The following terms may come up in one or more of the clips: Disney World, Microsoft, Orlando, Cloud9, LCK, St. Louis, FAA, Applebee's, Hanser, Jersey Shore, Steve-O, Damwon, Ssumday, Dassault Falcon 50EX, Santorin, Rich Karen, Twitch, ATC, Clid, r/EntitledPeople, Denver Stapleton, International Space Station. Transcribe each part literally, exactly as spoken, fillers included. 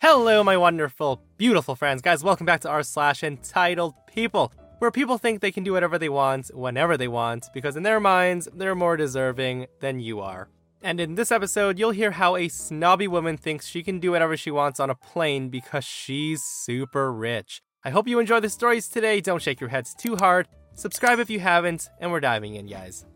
Hello, my wonderful, beautiful friends. Guys, welcome back to r slash entitled people, where people think they can do whatever they want, whenever they want, because in their minds, they're more deserving than you are. And in this episode, you'll hear how a snobby woman thinks she can do whatever she wants on a plane because she's super rich. I hope you enjoy the stories today. Don't shake your heads too hard. Subscribe if you haven't, and we're diving in, guys.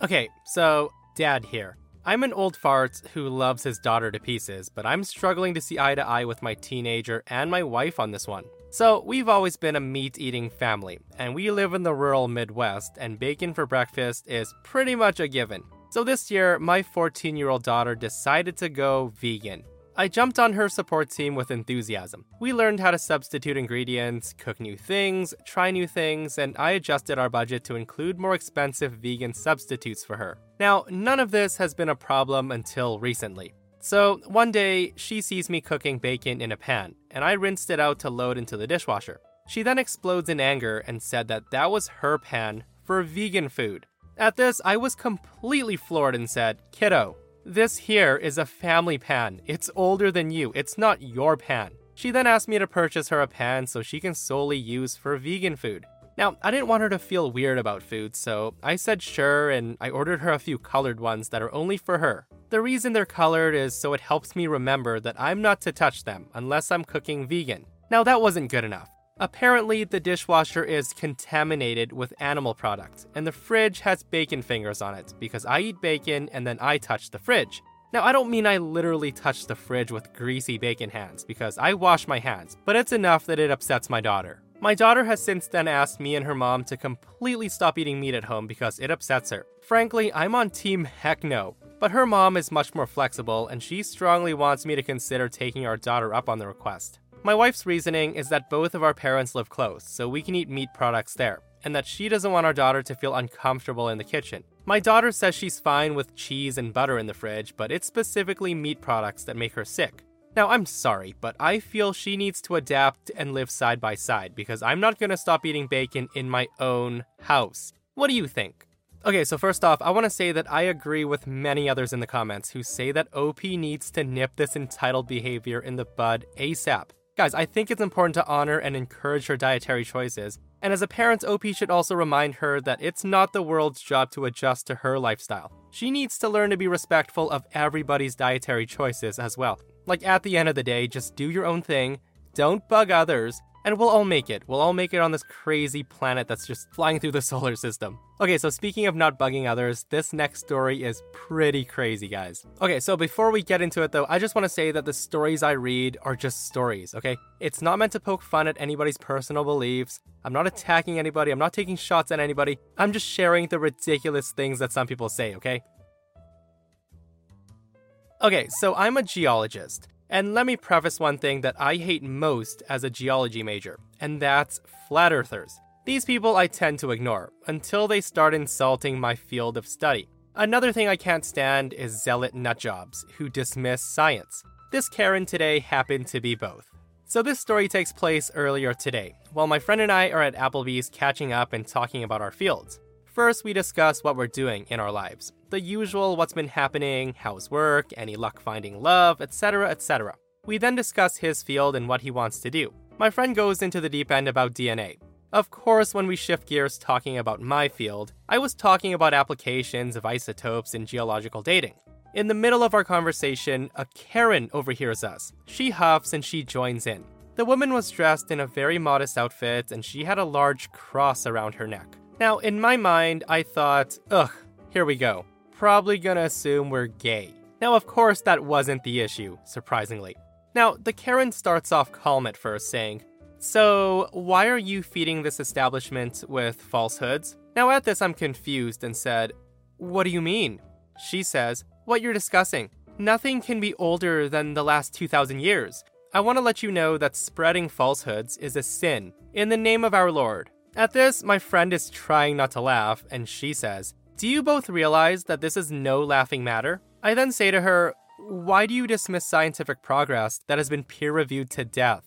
Okay, so dad here. I'm an old fart who loves his daughter to pieces, but I'm struggling to see eye to eye with my teenager and my wife on this one. So we've always been a meat-eating family, and we live in the rural Midwest, and bacon for breakfast is pretty much a given. So this year, my fourteen-year-old daughter decided to go vegan. I jumped on her support team with enthusiasm. We learned how to substitute ingredients, cook new things, try new things, and I adjusted our budget to include more expensive vegan substitutes for her. Now, none of this has been a problem until recently. So one day, she sees me cooking bacon in a pan, and I rinsed it out to load into the dishwasher. She then explodes in anger and said that that was her pan for vegan food. At this, I was completely floored and said, "Kiddo, this here is a family pan. It's older than you. It's not your pan." She then asked me to purchase her a pan so she can solely use for vegan food. Now, I didn't want her to feel weird about food, so I said sure, and I ordered her a few colored ones that are only for her. The reason they're colored is so it helps me remember that I'm not to touch them unless I'm cooking vegan. Now, that wasn't good enough. Apparently, the dishwasher is contaminated with animal products, and the fridge has bacon fingers on it because I eat bacon and then I touch the fridge. Now, I don't mean I literally touch the fridge with greasy bacon hands because I wash my hands, but it's enough that it upsets my daughter. My daughter has since then asked me and her mom to completely stop eating meat at home because it upsets her. Frankly, I'm on team heck no, but her mom is much more flexible and she strongly wants me to consider taking our daughter up on the request. My wife's reasoning is that both of our parents live close, so we can eat meat products there, and that she doesn't want our daughter to feel uncomfortable in the kitchen. My daughter says she's fine with cheese and butter in the fridge, but it's specifically meat products that make her sick. Now, I'm sorry, but I feel she needs to adapt and live side by side because I'm not going to stop eating bacon in my own house. What do you think? Okay, so first off, I want to say that I agree with many others in the comments who say that O P needs to nip this entitled behavior in the bud ASAP. Guys, I think it's important to honor and encourage her dietary choices. And as a parent, O P should also remind her that it's not the world's job to adjust to her lifestyle. She needs to learn to be respectful of everybody's dietary choices as well. Like, at the end of the day, just do your own thing, don't bug others, and we'll all make it. We'll all make it on this crazy planet that's just flying through the solar system. Okay, so speaking of not bugging others, this next story is pretty crazy, guys. Okay, so before we get into it, though, I just want to say that the stories I read are just stories, okay? It's not meant to poke fun at anybody's personal beliefs. I'm not attacking anybody. I'm not taking shots at anybody. I'm just sharing the ridiculous things that some people say, okay? Okay, so I'm a geologist, and let me preface one thing that I hate most as a geology major, and that's flat earthers. These people I tend to ignore until they start insulting my field of study. Another thing I can't stand is zealot nutjobs who dismiss science. This Karen today happened to be both. So this story takes place earlier today, while my friend and I are at Applebee's catching up and talking about our fields. First, we discuss what we're doing in our lives. The usual what's been happening, how's work, any luck finding love, et cetera, et cetera. We then discuss his field and what he wants to do. My friend goes into the deep end about D N A. Of course, when we shift gears talking about my field, I was talking about applications of isotopes in geological dating. In the middle of our conversation, a Karen overhears us. She huffs and she joins in. The woman was dressed in a very modest outfit and she had a large cross around her neck. Now, in my mind, I thought, ugh, here we go. Probably gonna assume we're gay. Now, of course, that wasn't the issue, surprisingly. Now, the Karen starts off calm at first, saying, "So, why are you feeding this establishment with falsehoods?" Now, at this, I'm confused and said, "What do you mean?" She says, what you're discussing. Nothing can be older than the last two thousand years. I want to let you know that spreading falsehoods is a sin, in the name of our Lord. At this, my friend is trying not to laugh, and she says, "Do you both realize that this is no laughing matter?" I then say to her, "Why do you dismiss scientific progress that has been peer-reviewed to death?"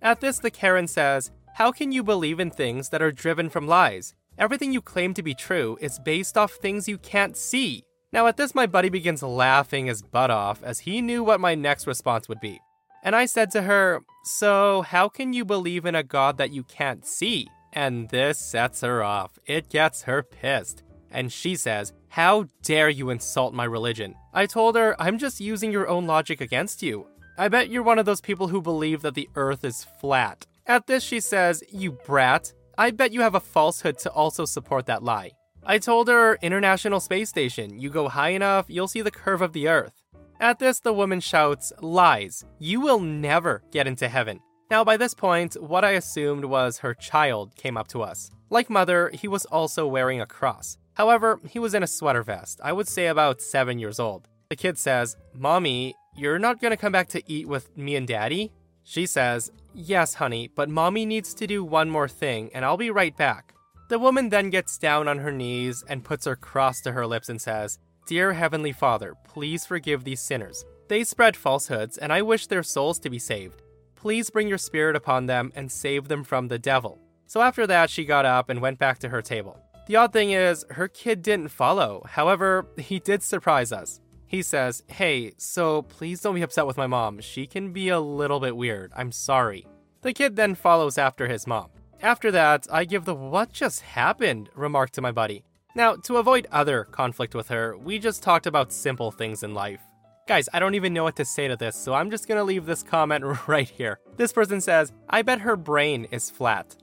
At this, the Karen says, "How can you believe in things that are driven from lies? Everything you claim to be true is based off things you can't see." Now at this, my buddy begins laughing his butt off as he knew what my next response would be. And I said to her, "So how can you believe in a God that you can't see?" And this sets her off. It gets her pissed. And she says, "How dare you insult my religion?" I told her, "I'm just using your own logic against you. I bet you're one of those people who believe that the earth is flat." At this she says, "You brat, I bet you have a falsehood to also support that lie." I told her, "International Space Station, you go high enough, you'll see the curve of the earth." At this the woman shouts, "Lies, you will never get into heaven." Now by this point, what I assumed was her child came up to us. Like mother, he was also wearing a cross. However, he was in a sweater vest, I would say about seven years old. The kid says, "Mommy, you're not gonna come back to eat with me and daddy?" She says, "Yes, honey, but mommy needs to do one more thing and I'll be right back." The woman then gets down on her knees and puts her cross to her lips and says, "Dear Heavenly Father, please forgive these sinners. They spread falsehoods and I wish their souls to be saved. Please bring your spirit upon them and save them from the devil." So after that, she got up and went back to her table. The odd thing is, her kid didn't follow. However, he did surprise us. He says, "Hey, so please don't be upset with my mom. She can be a little bit weird. I'm sorry." The kid then follows after his mom. After that, I give the "what just happened" remark to my buddy. Now, to avoid other conflict with her, we just talked about simple things in life. Guys, I don't even know what to say to this, so I'm just gonna leave this comment right here. This person says, "I bet her brain is flat."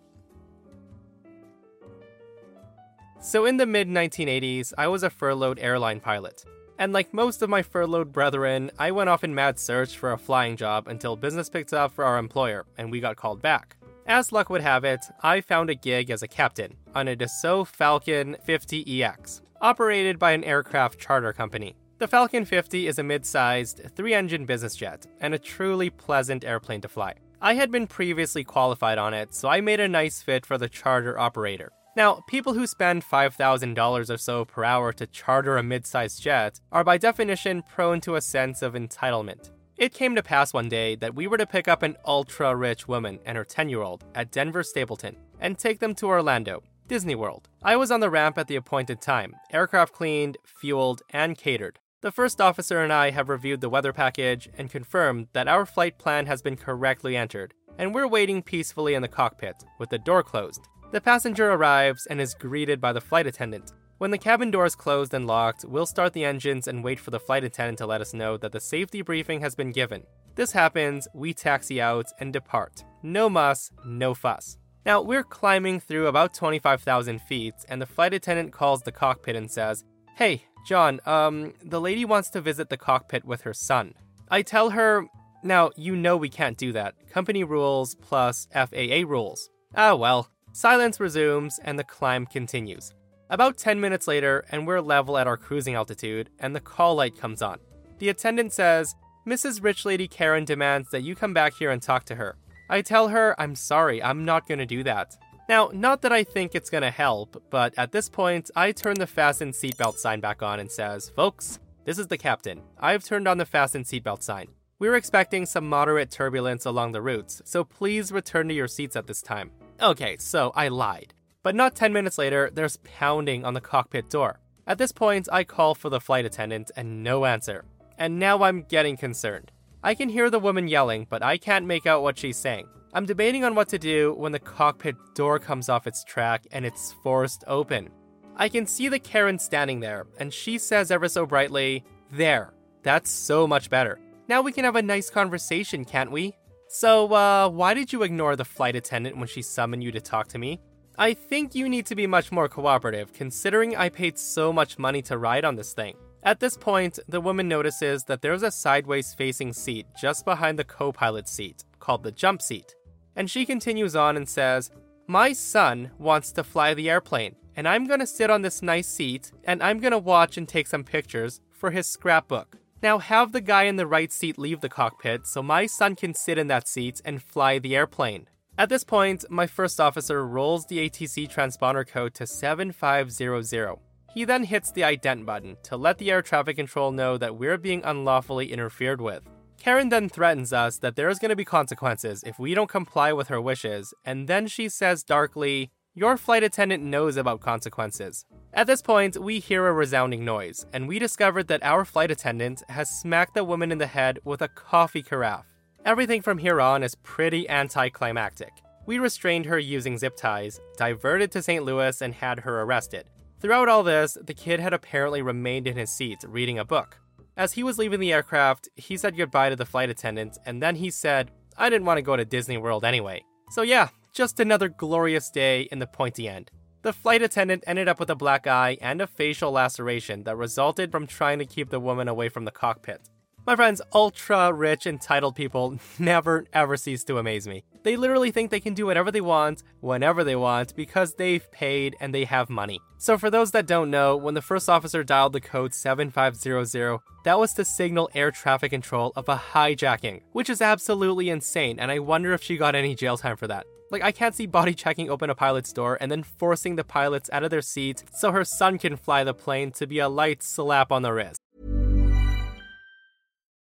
So in the mid nineteen eighties, I was a furloughed airline pilot. And like most of my furloughed brethren, I went off in mad search for a flying job until business picked up for our employer and we got called back. As luck would have it, I found a gig as a captain on a Dassault Falcon fifty E X, operated by an aircraft charter company. The Falcon fifty is a mid-sized, three-engine business jet and a truly pleasant airplane to fly. I had been previously qualified on it, so I made a nice fit for the charter operator. Now, people who spend five thousand dollars or so per hour to charter a mid-sized jet are by definition prone to a sense of entitlement. It came to pass one day that we were to pick up an ultra-rich woman and her ten-year-old at Denver Stapleton and take them to Orlando, Disney World. I was on the ramp at the appointed time, aircraft cleaned, fueled, and catered. The first officer and I have reviewed the weather package and confirmed that our flight plan has been correctly entered, and we're waiting peacefully in the cockpit with the door closed. The passenger arrives and is greeted by the flight attendant. When the cabin door is closed and locked, we'll start the engines and wait for the flight attendant to let us know that the safety briefing has been given. This happens, we taxi out and depart. No muss, no fuss. Now, we're climbing through about twenty-five thousand feet, and the flight attendant calls the cockpit and says, "Hey, John, um, the lady wants to visit the cockpit with her son." I tell her, "Now, you know we can't do that. Company rules plus F A A rules." Ah, well. Silence resumes and the climb continues. About ten minutes later, and we're level at our cruising altitude, and the call light comes on. The attendant says, "Missus Rich Lady Karen demands that you come back here and talk to her." I tell her, "I'm sorry, I'm not gonna do that." Now, not that I think it's gonna help, but at this point, I turn the fasten seatbelt sign back on and says, "Folks, this is the captain. I've turned on the fasten seatbelt sign. We're expecting some moderate turbulence along the routes, so please return to your seats at this time." Okay, so I lied. But not ten minutes later, there's pounding on the cockpit door. At this point, I call for the flight attendant and no answer. And now I'm getting concerned. I can hear the woman yelling, but I can't make out what she's saying. I'm debating on what to do when the cockpit door comes off its track and it's forced open. I can see the Karen standing there, and she says ever so brightly, "There, that's so much better. Now we can have a nice conversation, can't we? So, uh, why did you ignore the flight attendant when she summoned you to talk to me? I think you need to be much more cooperative, considering I paid so much money to ride on this thing." At this point, the woman notices that there's a sideways-facing seat just behind the co-pilot seat, called the jump seat. And she continues on and says, "My son wants to fly the airplane. and I'm going to sit on this nice seat, and I'm going to watch and take some pictures for his scrapbook. Now have the guy in the right seat leave the cockpit so my son can sit in that seat and fly the airplane. At this point, my first officer rolls the A T C transponder code to seven five zero zero. He then hits the ident button to let the air traffic control know that we're being unlawfully interfered with. Karen then threatens us that there is going to be consequences if we don't comply with her wishes, and then she says darkly, "Your flight attendant knows about consequences." At this point, we hear a resounding noise, and we discovered that our flight attendant has smacked the woman in the head with a coffee carafe. Everything from here on is pretty anticlimactic. We restrained her using zip ties, diverted to Saint Louis, and had her arrested. Throughout all this, the kid had apparently remained in his seat reading a book. As he was leaving the aircraft, he said goodbye to the flight attendant, and then he said, "I didn't want to go to Disney World anyway." So yeah, just another glorious day in the pointy end. The flight attendant ended up with a black eye and a facial laceration that resulted from trying to keep the woman away from the cockpit. My friends, ultra-rich, entitled people never, ever cease to amaze me. They literally think they can do whatever they want, whenever they want, because they've paid and they have money. So for those that don't know, when the first officer dialed the code seven five zero zero, that was to signal air traffic control of a hijacking, which is absolutely insane, and I wonder if she got any jail time for that. Like, I can't see body checking open a pilot's door and then forcing the pilots out of their seats so her son can fly the plane to be a light slap on the wrist.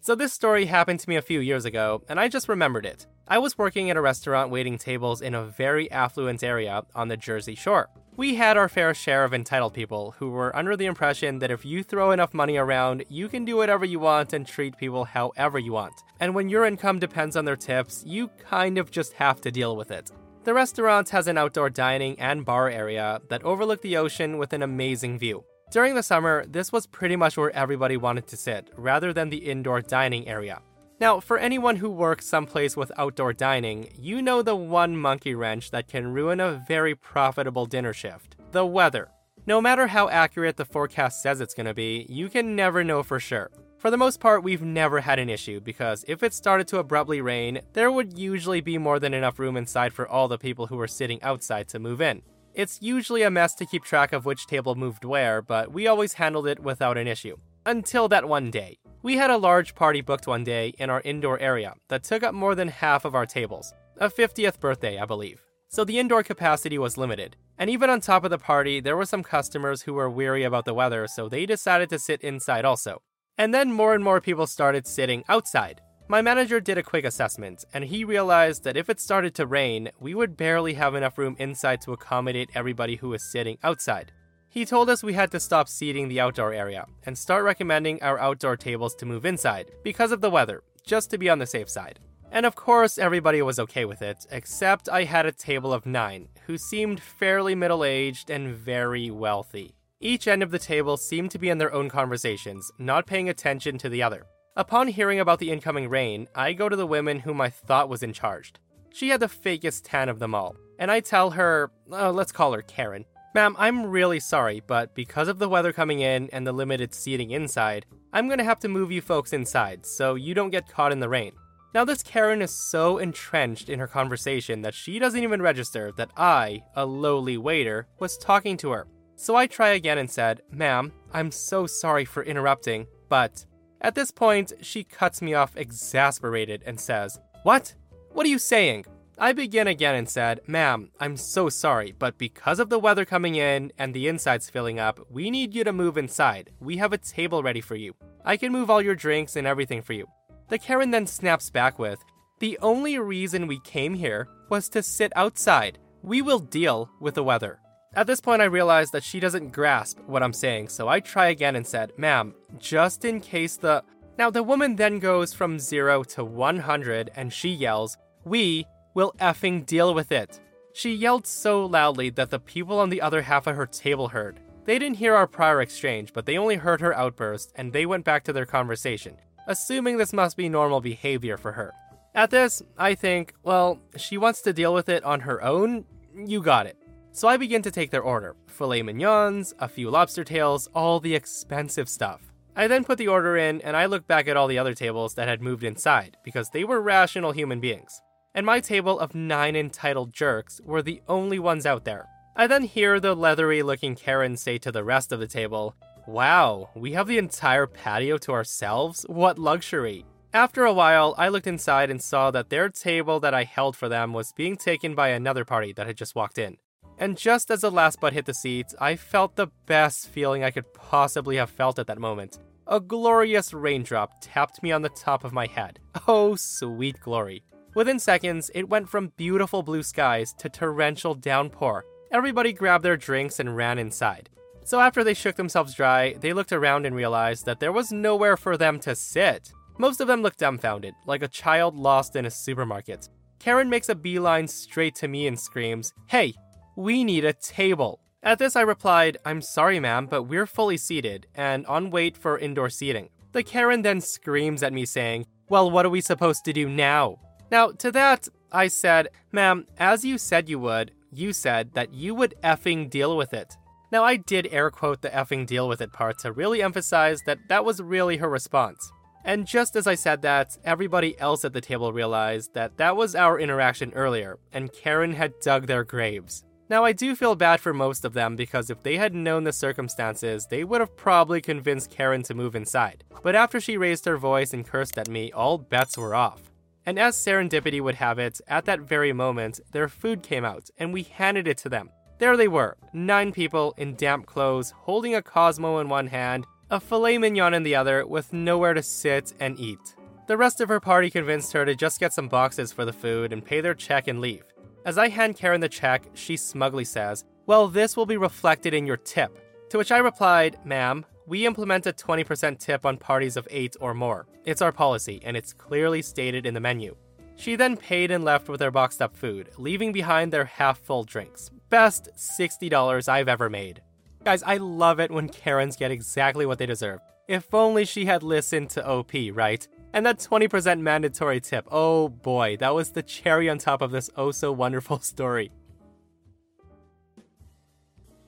So this story happened to me a few years ago, and I just remembered it. I was working at a restaurant waiting tables in a very affluent area on the Jersey Shore. We had our fair share of entitled people who were under the impression that if you throw enough money around, you can do whatever you want and treat people however you want. And when your income depends on their tips, you kind of just have to deal with it. The restaurant has an outdoor dining and bar area that overlook the ocean with an amazing view. During the summer, this was pretty much where everybody wanted to sit, rather than the indoor dining area. Now, for anyone who works someplace with outdoor dining, you know the one monkey wrench that can ruin a very profitable dinner shift: the weather. No matter how accurate the forecast says it's going to be, you can never know for sure. For the most part, we've never had an issue, because if it started to abruptly rain, there would usually be more than enough room inside for all the people who were sitting outside to move in. It's usually a mess to keep track of which table moved where, but we always handled it without an issue. Until that one day. We had a large party booked one day in our indoor area that took up more than half of our tables. A fiftieth birthday, I believe. So the indoor capacity was limited. And even on top of the party, there were some customers who were weary about the weather, so they decided to sit inside also. And then more and more people started sitting outside. My manager did a quick assessment, and he realized that if it started to rain, we would barely have enough room inside to accommodate everybody who was sitting outside. He told us we had to stop seating the outdoor area and start recommending our outdoor tables to move inside because of the weather, just to be on the safe side. And of course, everybody was okay with it, except I had a table of nine, who seemed fairly middle-aged and very wealthy. Each end of the table seemed to be in their own conversations, not paying attention to the other. Upon hearing about the incoming rain, I go to the woman whom I thought was in charge. She had the fakest tan of them all, and I tell her, oh, let's call her Karen. "Ma'am, I'm really sorry, but because of the weather coming in and the limited seating inside, I'm going to have to move you folks inside so you don't get caught in the rain." Now this Karen is so entrenched in her conversation that she doesn't even register that I, a lowly waiter, was talking to her. So I try again and said, "Ma'am, I'm so sorry for interrupting, but..." At this point, she cuts me off exasperated and says, "What? What are you saying? I began again and said, Ma'am, I'm so sorry, but because of the weather coming in and the insides filling up, we need you to move inside. We have a table ready for you. I can move all your drinks and everything for you. The Karen then snaps back with, The only reason we came here was to sit outside. We will deal with the weather. At this point, I realized that she doesn't grasp what I'm saying, so I try again and said, Ma'am, just in case the... Now, the woman then goes from zero to one hundred and she yells, We... will effing deal with it. She yelled so loudly that the people on the other half of her table heard. They didn't hear our prior exchange, but they only heard her outburst, and they went back to their conversation, assuming this must be normal behavior for her. At this, I think, well, she wants to deal with it on her own? You got it. So I begin to take their order. Filet mignons, a few lobster tails, all the expensive stuff. I then put the order in, and I looked back at all the other tables that had moved inside, because they were rational human beings. And my table of nine entitled jerks were the only ones out there. I then hear the leathery-looking Karen say to the rest of the table, Wow, we have the entire patio to ourselves? What luxury. After a while, I looked inside and saw that their table that I held for them was being taken by another party that had just walked in. And just as the last butt hit the seats, I felt the best feeling I could possibly have felt at that moment. A glorious raindrop tapped me on the top of my head. Oh, sweet glory. Within seconds, it went from beautiful blue skies to torrential downpour. Everybody grabbed their drinks and ran inside. So after they shook themselves dry, they looked around and realized that there was nowhere for them to sit. Most of them looked dumbfounded, like a child lost in a supermarket. Karen makes a beeline straight to me and screams, Hey, we need a table. At this I replied, I'm sorry ma'am, but we're fully seated and on wait for indoor seating. The Karen then screams at me saying, Well, what are we supposed to do now? Now, to that, I said, Ma'am, as you said you would, you said that you would effing deal with it. Now, I did air quote the effing deal with it part to really emphasize that that was really her response. And just as I said that, everybody else at the table realized that that was our interaction earlier, and Karen had dug their graves. Now, I do feel bad for most of them because if they had known the circumstances, they would have probably convinced Karen to move inside. But after she raised her voice and cursed at me, all bets were off. And as serendipity would have it, at that very moment, their food came out, and we handed it to them. There they were, nine people in damp clothes, holding a Cosmo in one hand, a filet mignon in the other, with nowhere to sit and eat. The rest of her party convinced her to just get some boxes for the food and pay their check and leave. As I hand Karen the check, she smugly says, Well, this will be reflected in your tip. To which I replied, Ma'am, we implement a twenty percent tip on parties of eight or more. It's our policy, and it's clearly stated in the menu. She then paid and left with their boxed up food, leaving behind their half-full drinks. Best sixty dollars I've ever made. Guys, I love it when Karens get exactly what they deserve. If only she had listened to O P, right? And that twenty percent mandatory tip, oh boy, that was the cherry on top of this oh-so-wonderful story.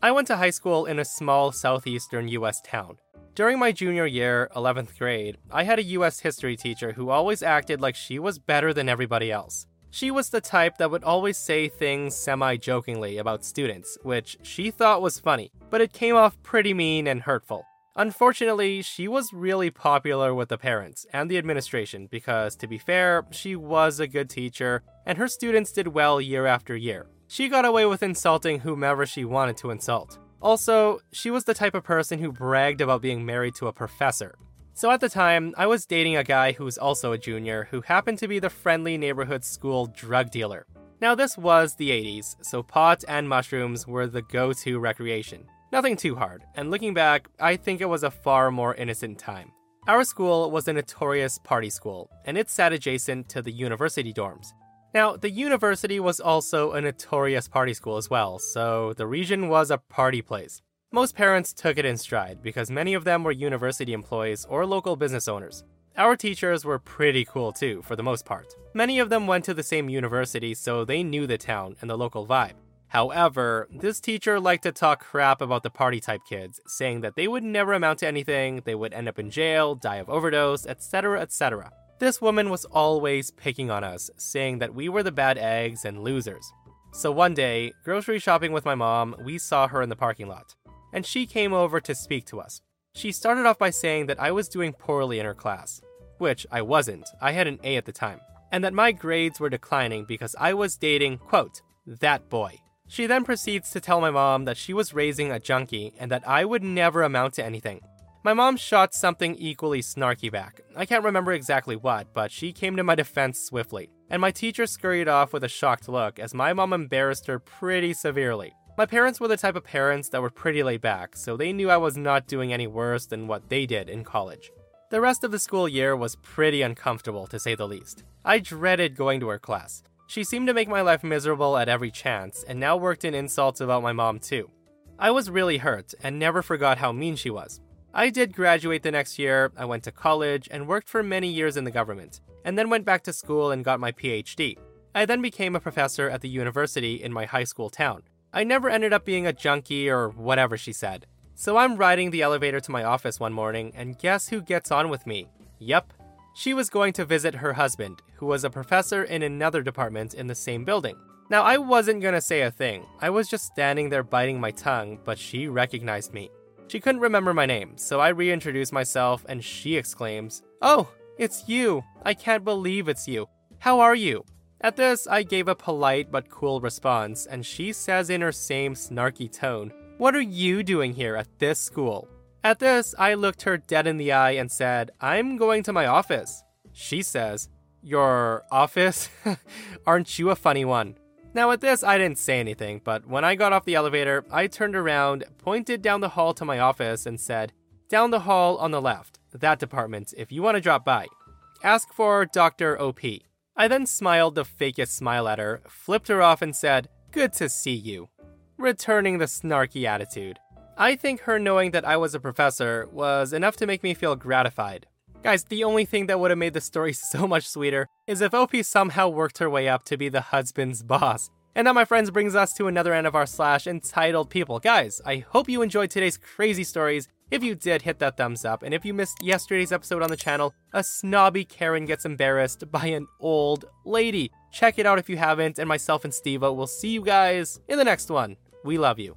I went to high school in a small southeastern U S town. During my junior year, eleventh grade, I had a U S history teacher who always acted like she was better than everybody else. She was the type that would always say things semi-jokingly about students, which she thought was funny, but it came off pretty mean and hurtful. Unfortunately, she was really popular with the parents and the administration because, to be fair, she was a good teacher and her students did well year after year. She got away with insulting whomever she wanted to insult. Also, she was the type of person who bragged about being married to a professor. So at the time, I was dating a guy who was also a junior who happened to be the friendly neighborhood school drug dealer. Now this was the eighties, so pot and mushrooms were the go-to recreation. Nothing too hard, and looking back, I think it was a far more innocent time. Our school was a notorious party school, and it sat adjacent to the university dorms. Now, the university was also a notorious party school as well, so the region was a party place. Most parents took it in stride because many of them were university employees or local business owners. Our teachers were pretty cool too, for the most part. Many of them went to the same university, so they knew the town and the local vibe. However, this teacher liked to talk crap about the party type kids, saying that they would never amount to anything, they would end up in jail, die of overdose, et cetera, et cetera. This woman was always picking on us, saying that we were the bad eggs and losers. So one day, grocery shopping with my mom, we saw her in the parking lot, and she came over to speak to us. She started off by saying that I was doing poorly in her class, which I wasn't. I had an A at the time. and that my grades were declining because I was dating, quote, that boy. She then proceeds to tell my mom that she was raising a junkie and that I would never amount to anything. My mom shot something equally snarky back. I can't remember exactly what, but she came to my defense swiftly, and my teacher scurried off with a shocked look as my mom embarrassed her pretty severely. My parents were the type of parents that were pretty laid back, so they knew I was not doing any worse than what they did in college. The rest of the school year was pretty uncomfortable, to say the least. I dreaded going to her class. She seemed to make my life miserable at every chance, and now worked in insults about my mom too. I was really hurt, and never forgot how mean she was. I did graduate the next year, I went to college, and worked for many years in the government, and then went back to school and got my P H D. I then became a professor at the university in my high school town. I never ended up being a junkie or whatever she said. So I'm riding the elevator to my office one morning, and guess who gets on with me? Yep. She was going to visit her husband, who was a professor in another department in the same building. Now, I wasn't gonna say a thing. I was just standing there biting my tongue, but she recognized me. She couldn't remember my name, so I reintroduced myself, and she exclaims, "Oh, it's you. I can't believe it's you. How are you?" At this, I gave a polite but cool response, and she says in her same snarky tone, "What are you doing here at this school?" At this, I looked her dead in the eye and said, "I'm going to my office." She says, "Your office? Aren't you a funny one?" Now at this, I didn't say anything, but when I got off the elevator, I turned around, pointed down the hall to my office, and said, "Down the hall on the left, that department, if you want to drop by. Ask for Doctor O P." I then smiled the fakest smile at her, flipped her off, and said, "Good to see you," returning the snarky attitude. I think her knowing that I was a professor was enough to make me feel gratified. Guys, the only thing that would have made the story so much sweeter is if O P somehow worked her way up to be the husband's boss. And that, my friends, brings us to another end of our slash entitled people. Guys, I hope you enjoyed today's crazy stories. If you did, hit that thumbs up. And if you missed yesterday's episode on the channel, a snobby Karen gets embarrassed by an old lady. Check it out if you haven't. And myself and Steve-O will see you guys in the next one. We love you.